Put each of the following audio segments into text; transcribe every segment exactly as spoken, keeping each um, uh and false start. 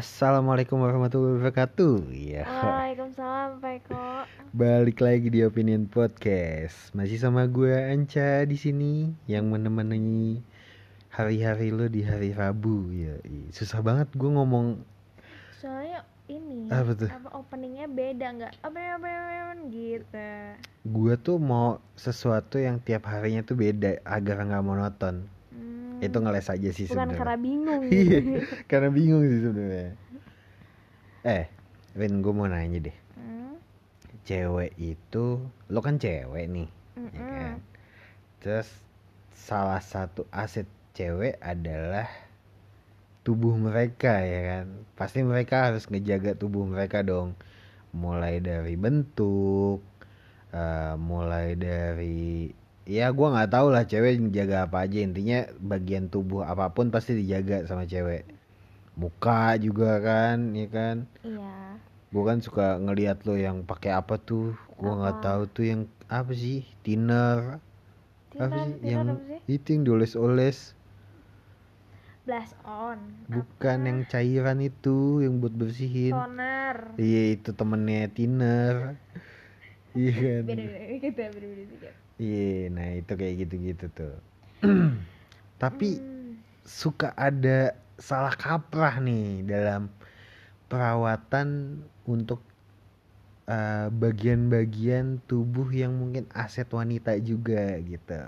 Assalamualaikum warahmatullahi wabarakatuh. Ya. Waalaikumsalam Pak Eko. Balik lagi di Opinion Podcast. Masih sama gue Anca di sini yang menemani hari-hari lo di hari Rabu. Ya, susah banget gue ngomong. Soalnya ini apa tuh? Apa openingnya beda nggak? Opening gitu. Gue tuh mau sesuatu yang tiap harinya tuh beda agar nggak monoton. Itu ngeles aja sih sebenarnya. Bukan karena bingung. Iya, karena bingung sih sebenarnya. Eh, Rin, gue mau nanya deh. Hmm? Cewek itu, lo kan cewek nih, ya kan? Terus salah satu aset cewek adalah tubuh mereka, ya kan? Pasti mereka harus ngejaga tubuh mereka dong. Mulai dari bentuk, uh, mulai dari ya gue nggak tahu lah cewek jaga apa aja, intinya bagian tubuh apapun pasti dijaga sama cewek. Muka juga kan, ya kan? Iya. Gue kan suka ngelihat lo yang pakai apa tuh, gue nggak tahu tuh yang apa sih, thinner, thinner apa sih, thinner yang itu yang dioles-oles. Blush on. Bukan apa? Yang cairan itu yang buat bersihin. Toner. Iya itu temennya thinner. Iya kan. Beda-beda kita beda-beda juga. Iya, yeah, nah itu kayak gitu-gitu tuh. Tapi hmm. suka ada salah kaprah nih dalam perawatan untuk uh, bagian-bagian tubuh yang mungkin aset wanita juga gitu.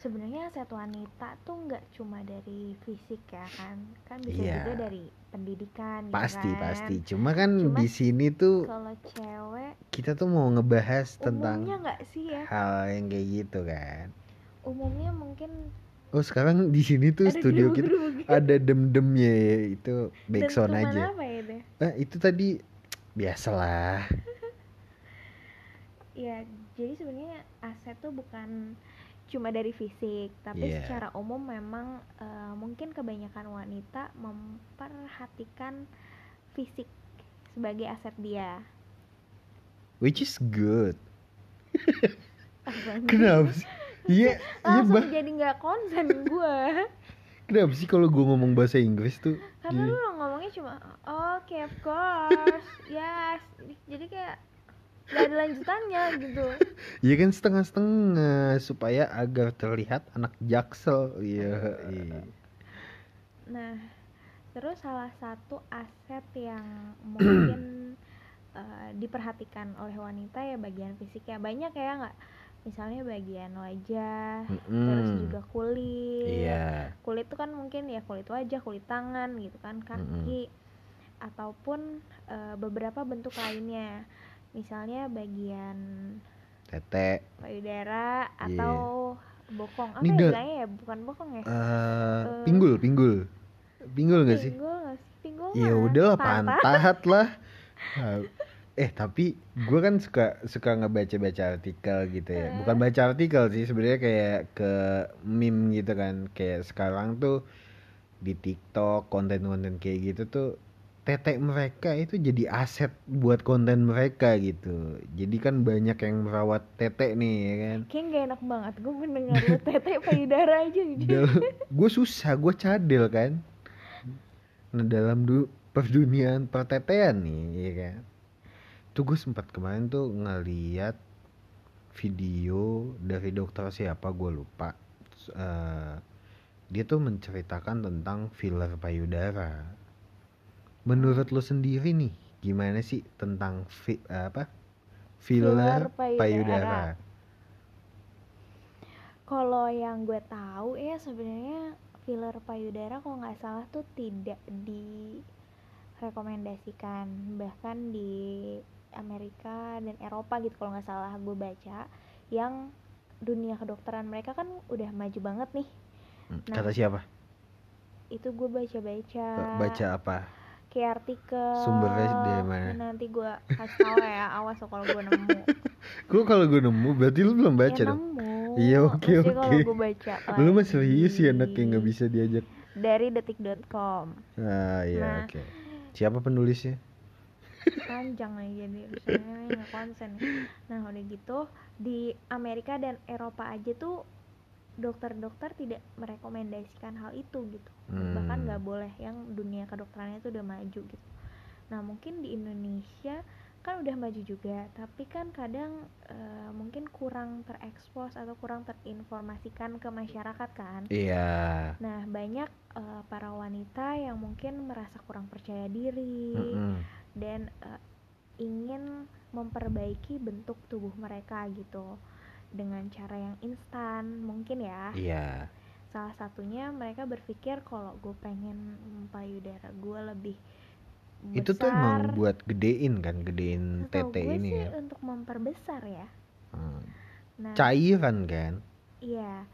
Sebenarnya aset wanita tuh nggak cuma dari fisik ya kan, kan bisa yeah. juga dari pendidikan. Pasti kan? Pasti. Cuma kan cuma di sini tuh kalau cewek kita tuh mau ngebahas tentang sih ya? Hal yang kayak gitu kan. Umumnya mungkin. Oh sekarang di sini tuh studio kita gitu, ada dem-demnya ya, itu backsound aja. Apa itu? Nah, itu tadi biasalah. Ya jadi sebenarnya aset tuh bukan cuma dari fisik, tapi yeah. secara umum memang uh, mungkin kebanyakan wanita memperhatikan fisik sebagai aset dia. Which is good. Kenapa sih? Iya, langsung iya, jadi nggak konsen gue. Kenapa sih kalau gue ngomong bahasa Inggris tuh? Karena yeah. lu ngomongnya cuma, oh, okay, of course, yes. Jadi kayak nggak ada lanjutannya gitu. Iya kan setengah-setengah supaya agar terlihat anak Jaksel. Iya. Yeah. Nah, terus salah satu aset yang mungkin diperhatikan oleh wanita ya bagian fisiknya banyak ya nggak, misalnya bagian wajah, mm-hmm. terus juga kulit, yeah. kulit tuh kan mungkin ya kulit wajah, kulit tangan gitu kan, kaki, mm-hmm. ataupun e, beberapa bentuk lainnya, misalnya bagian tete, payudara yeah. atau bokong, apa ya bilangnya ya bukan bokong ya, uh, e, pinggul, pinggul, pinggul nggak sih? Pinggul, pinggul. Ya udahlah pantat lah. Eh tapi gue kan suka suka ngebaca-baca artikel gitu ya, bukan baca artikel sih sebenarnya, kayak ke meme gitu kan, kayak sekarang tuh di TikTok konten-konten kayak gitu tuh tete mereka itu jadi aset buat konten mereka gitu. Jadi kan banyak yang merawat tete nih ya kan. Kayaknya gak enak banget gue mendengar lo tete payudara aja gitu. Gue susah, gue cadel kan. Nah dalam dulu perduniaan pertetean nih ya kan. Tuh gue sempat kemarin tuh ngeliat video dari dokter siapa gue lupa, uh, dia tuh menceritakan tentang filler payudara. Menurut lo sendiri nih gimana sih tentang fi, uh, apa filler, filler payudara, payudara. Kalau yang gue tahu ya sebenarnya filler payudara kalau nggak salah tuh tidak di rekomendasikan, bahkan di Amerika dan Eropa gitu kalau nggak salah gue baca, yang dunia kedokteran mereka kan udah maju banget nih. Nah, kata siapa? Itu gue baca-baca. Baca apa? Kayak artikel. Sumbernya dari mana? Nanti gue kasih tau ya, awas kalau gue nemu. Gue kalau gue nemu berarti lu belum baca ya, dong? Iya oke oke. Kalau gue baca. Lu masih serius ya anak yang nggak bisa diajak? Dari detik dot com. Ah iya nah, oke. Okay. Siapa penulisnya? Panjang lagi jadi urusannya nggak konsen. Nah udah gitu di Amerika dan Eropa aja tuh dokter-dokter tidak merekomendasikan hal itu gitu, hmm. bahkan nggak boleh, yang dunia kedokterannya itu udah maju gitu. Nah mungkin di Indonesia kan udah maju juga, tapi kan kadang e, mungkin kurang terekspos atau kurang terinformasikan ke masyarakat kan. Iya. Yeah. Nah banyak e, para wanita yang mungkin merasa kurang percaya diri, mm-hmm. dan e, ingin memperbaiki bentuk tubuh mereka gitu dengan cara yang instan mungkin ya. Iya. Yeah. Salah satunya mereka berpikir kalau gue pengen payudara gue lebih besar, itu tuh emang buat gedein kan, gedein tete ini sih ya. Untuk memperbesar ya. Hmm. Nah, cairan kan? Iya.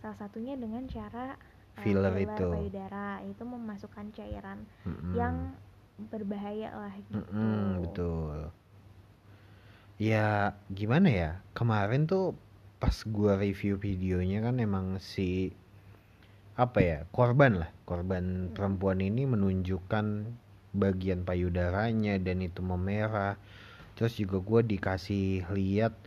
Salah satunya dengan cara filler uh, itu. Payudara itu memasukkan cairan mm-mm. yang berbahaya lah gitu. Mm-mm, betul. Ya gimana ya, kemarin tuh pas gua review videonya kan emang si apa ya korban lah korban perempuan ini menunjukkan bagian payudaranya dan itu memerah. Terus juga gua dikasih lihat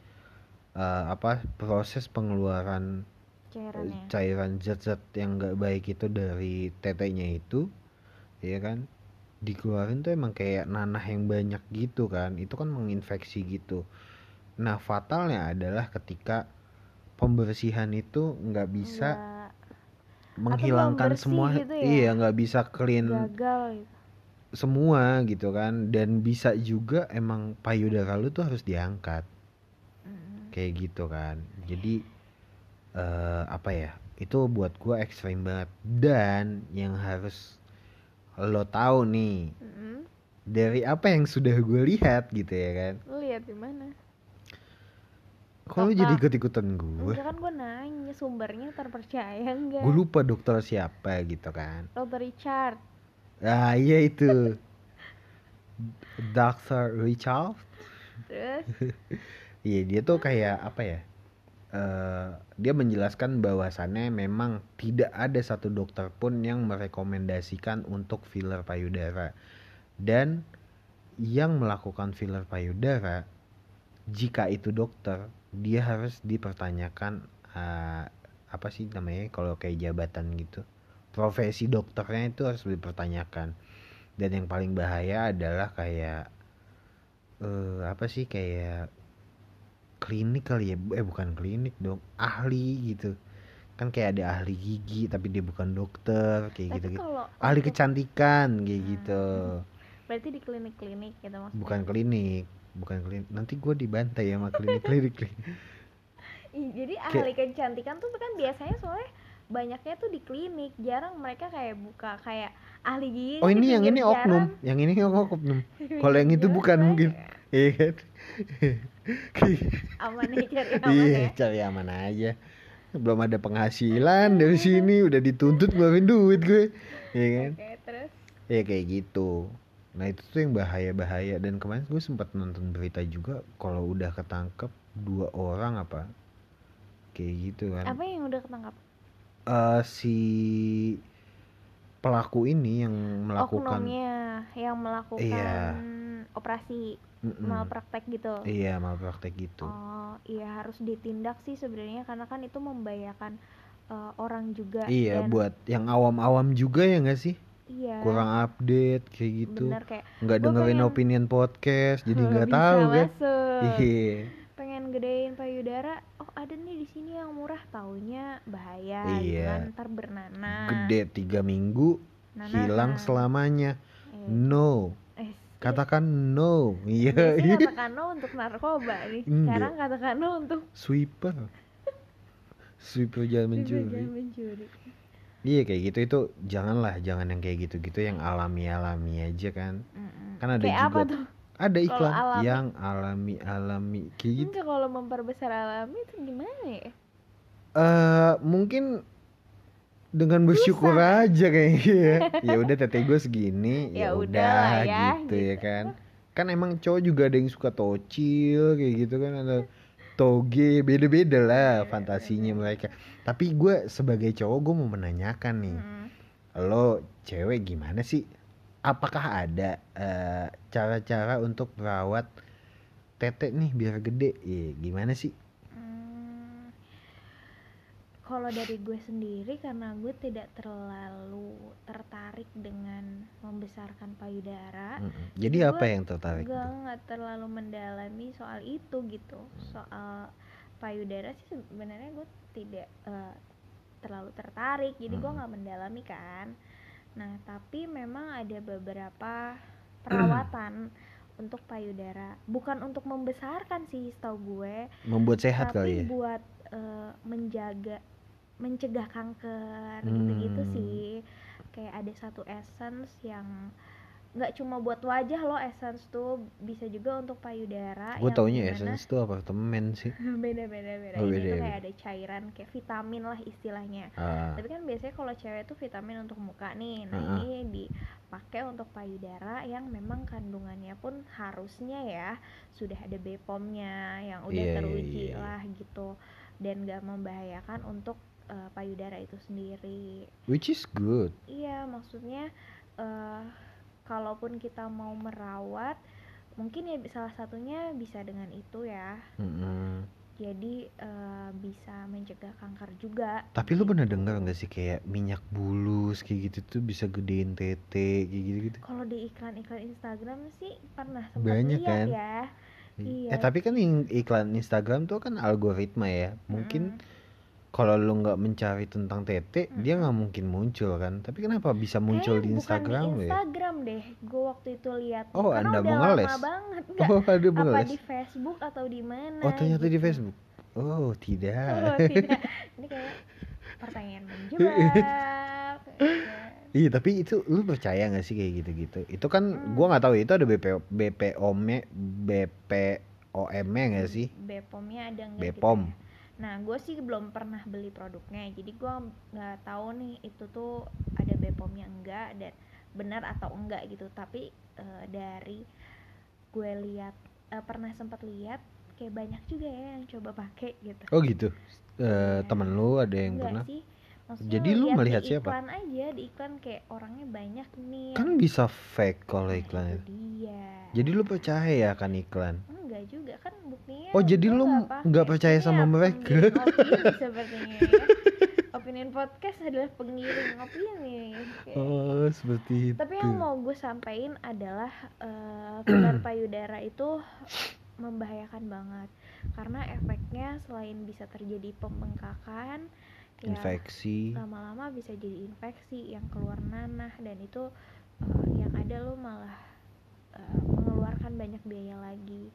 uh, apa proses pengeluaran cairannya. Cairan zat-zat yang nggak baik itu dari tetenya itu, ya kan? Dikeluarin tuh emang kayak nanah yang banyak gitu kan, itu kan menginfeksi gitu. Nah fatalnya adalah ketika pembersihan itu nggak bisa gak. menghilangkan semua gitu ya? Iya nggak bisa clean gagal semua gitu kan, dan bisa juga emang payudara lu tuh harus diangkat mm. kayak gitu kan. Jadi uh, apa ya, itu buat gua ekstrim banget. Dan yang harus lo tahu nih mm-hmm. dari apa yang sudah gue lihat gitu ya kan. Lo lihat di mana? Kok lo jadi ikut-ikutan gue? Enggak, kan gue nanya sumbernya terpercaya enggak? Gue lupa dokter siapa gitu kan. Dokter Richard. Ah iya itu. dokter Richard. Terus? Iya dia tuh kayak apa ya? Uh, dia menjelaskan bahwasannya memang tidak ada satu dokter pun yang merekomendasikan untuk filler payudara. Dan yang melakukan filler payudara, jika itu dokter, dia harus dipertanyakan uh, apa sih namanya kalau kayak jabatan gitu, profesi dokternya itu harus dipertanyakan. Dan yang paling bahaya adalah kayak uh, apa sih kayak klinik kali ya, eh bukan klinik dong, ahli gitu kan, kayak ada ahli gigi tapi dia bukan dokter kayak gitu gitu, ahli kecantikan kayak hmm. gitu. Berarti di klinik-klinik gitu maksudnya? Bukan klinik, bukan klinik. Nanti gue dibantai ya sama klinik-klinik. Jadi ahli kayak, kecantikan tuh kan biasanya soalnya banyaknya tuh di klinik, jarang mereka kayak buka kayak ahli gigi. Oh ini yang ini jarang. Oknum, yang ini oknum. Kalau yang itu bukan mungkin. Iya kan? Aman nih, cari aman ya. Iya, cari aman aja. Belum ada penghasilan dari sini, udah dituntut ngeluarin duit gue. Iya kan? Oke, terus? Iya kayak gitu. Nah itu tuh yang bahaya-bahaya. Dan kemarin gue sempat nonton berita juga kalau udah ketangkep dua orang apa kayak gitu kan. Apa yang udah ketangkep? Uh, si pelaku ini yang melakukan oknumnya, yang melakukan iya. operasi Mm-mm. malpraktek gitu. Iya malpraktek gitu. Oh iya harus ditindak sih sebenarnya, karena kan itu membahayakan uh, orang juga. Iya dan buat yang awam-awam juga ya nggak sih? Iya. Kurang update kayak gitu. Bener, kayak nggak dengerin pengen... opinion podcast jadi nggak tahu kan. Iya. Pengen gedein payudara, oh ada nih di sini yang murah, taunya bahaya, iya. ntar bernanah. Gede tiga minggu, nanana. hilang selamanya. Iya. No, eh, katakan no. Iya. Biasanya katakan no untuk narkoba nih. Sekarang katakan no untuk sweeper, sweeper jangan mencuri. mencuri. Iya kayak gitu, itu janganlah, jangan yang kayak gitu-gitu, yang alami-alami aja kan. Mm-mm. Kan ada kayak juga. Apa tuh? Ada iklan alami. Yang alami-alami gitu. Enggak, kalau memperbesar alami itu gimana ya? Uh, mungkin dengan bersyukur Bisa. aja kayaknya. Ya udah tete gue segini, ya udah ya, gitu, gitu ya kan. Kan emang cowok juga ada yang suka tocil kayak gitu kan, ada toge, beda-beda lah fantasinya mereka. Tapi gue sebagai cowok gue mau menanyakan nih. Hmm. Lo cewek gimana sih? Apakah ada uh, cara-cara untuk merawat tete nih biar gede? Iya, gimana sih? Hmm, Kalau dari gue sendiri, karena gue tidak terlalu tertarik dengan membesarkan payudara. Mm-hmm. Jadi apa yang tertarik? Gue nggak terlalu mendalami soal itu gitu. Soal payudara sih sebenarnya gue tidak uh, terlalu tertarik. Jadi mm-hmm. gue nggak mendalami kan. Nah tapi memang ada beberapa perawatan untuk payudara. Bukan untuk membesarkan sih, setahu gue. Membuat sehat kali ya. Tapi buat uh, menjaga, mencegah kanker hmm. gitu-gitu sih. Kayak ada satu essence yang gak cuma buat wajah loh, essence tuh bisa juga untuk payudara. Gue taunya essence tuh apartemen sih. Beda-beda beda. Oh, ini beda, tuh kayak beda. Ada cairan, kayak vitamin lah istilahnya. ah. Tapi kan biasanya kalau cewek tuh vitamin untuk muka nih. Nah ah. ini dipakai untuk payudara yang memang kandungannya pun harusnya ya sudah ada B P O M-nya yang udah yeah, teruji yeah, yeah. lah gitu. Dan gak membahayakan untuk Uh, payudara itu sendiri, which is good. Iya, maksudnya uh, kalaupun kita mau merawat, mungkin ya salah satunya bisa dengan itu ya. Mm-hmm. Jadi uh, bisa mencegah kanker juga. Tapi gitu. Lu pernah dengar nggak sih kayak minyak bulus kayak gitu tuh bisa gedein tete kayak gitu-gitu? Kalau di iklan-iklan Instagram sih pernah sempat lihat kan? Ya. Iya. Eh tapi kan iklan Instagram tuh kan algoritma ya, mungkin. Mm. Kalau lo nggak mencari tentang tete, hmm. dia nggak mungkin muncul kan? Tapi kenapa bisa muncul eh, di Instagram? Bukan di Instagram ya? Deh, gue waktu itu lihat. Oh, karena anda udah mengeles? Lama banget nggak? Oh, ada mengeles? Apa di Facebook atau di mana? Oh, ternyata gitu. Di Facebook. Oh, tidak. Oh, tidak. Ini kayak pertanyaan menjebak. Iya, tapi itu lo percaya nggak sih kayak gitu-gitu? Itu kan hmm. gue nggak tahu itu ada B P O M-nya, B P O M-nya nggak sih? B P O M-nya ada nggak? B P O M. Gitu ya? Nah, gue sih belum pernah beli produknya, jadi gue nggak tahu nih itu tuh ada B P O M-nya enggak dan benar atau enggak gitu. Tapi e, dari gue lihat e, pernah sempat lihat kayak banyak juga ya yang coba pakai gitu. Oh gitu. E, ya. Temen lu ada yang enggak pernah? Sih. Jadi lu melihat siapa? Iklan aja, di iklan kayak orangnya banyak nih. Kan bisa fake kalau iklannya. Iya. Jadi lu percaya kan iklan? Enggak juga kan buktinya. Oh jadi lu nggak percaya sama mereka? Opini sepertinya. Ya. Opinion podcast adalah pengiring opini. Okay. Oh seperti itu. Tapi yang mau gue sampaikan adalah uh, kanker payudara itu membahayakan banget karena efeknya selain bisa terjadi pembengkakan, ya, infeksi. Lama-lama bisa jadi infeksi yang keluar nanah dan itu uh, yang ada lu malah Uh, mengeluarkan banyak biaya lagi.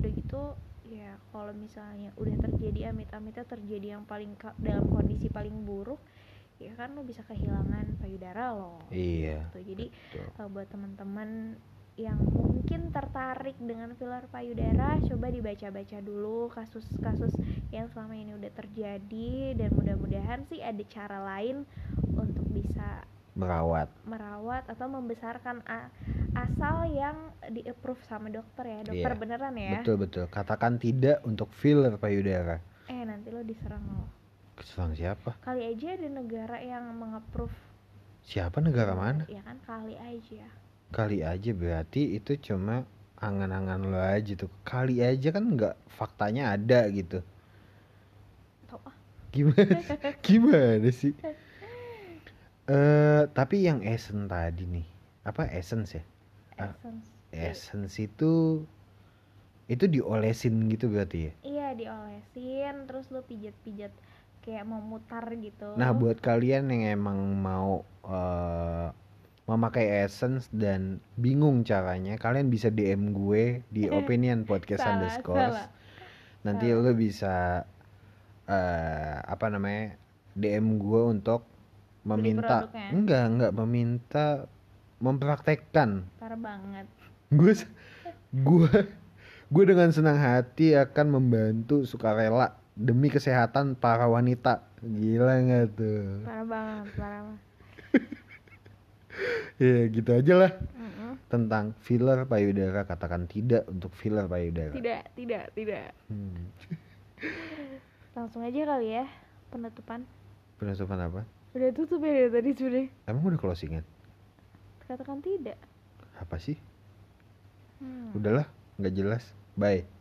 Udah gitu ya kalau misalnya udah terjadi amit-amitnya terjadi yang paling ka- dalam kondisi paling buruk ya kan lo bisa kehilangan payudara lo. Iya gitu. Jadi uh, buat teman-teman yang mungkin tertarik dengan filler payudara coba dibaca-baca dulu kasus-kasus yang selama ini udah terjadi dan mudah-mudahan sih ada cara lain untuk bisa merawat, merawat atau membesarkan a- asal yang di approve sama dokter ya, dokter yeah. beneran ya. Betul betul. Katakan tidak untuk filler payudara. Eh nanti lo diserang lo. Diserang siapa? Kali aja ada negara yang mengapprove. Siapa negara mana? Ya kan kali aja. Kali aja berarti itu cuma angan-angan lo aja tuh. Kali aja kan nggak faktanya ada gitu. Tau ah. Gimana? Gimana sih? Uh, tapi yang essence tadi nih, apa essence ya? Essence. Uh, essence itu itu diolesin gitu berarti ya? Iya diolesin, terus lu pijat-pijat kayak mau mutar gitu. Nah buat kalian yang emang mau uh, memakai essence dan bingung caranya, kalian bisa D M gue di Opinion Podcast salah, underscore. Salah. Nanti salah. Lu bisa uh, apa namanya D M gue untuk meminta enggak enggak meminta mempraktekkan. Parah banget. Gue gue gue dengan senang hati akan membantu sukarela demi kesehatan para wanita. Gila enggak tuh? Parah banget, parah. Ya gitu aja lah. Mm-hmm. Tentang filler payudara, katakan tidak untuk filler payudara. Tidak, tidak, tidak. Hmm. Langsung aja kali ya penutupan. Penutupan apa? Udah tutup ya tadi sudah. Emang udah closingan? Katakan tidak. Apa sih? Hmm. Udahlah, gak jelas. Bye.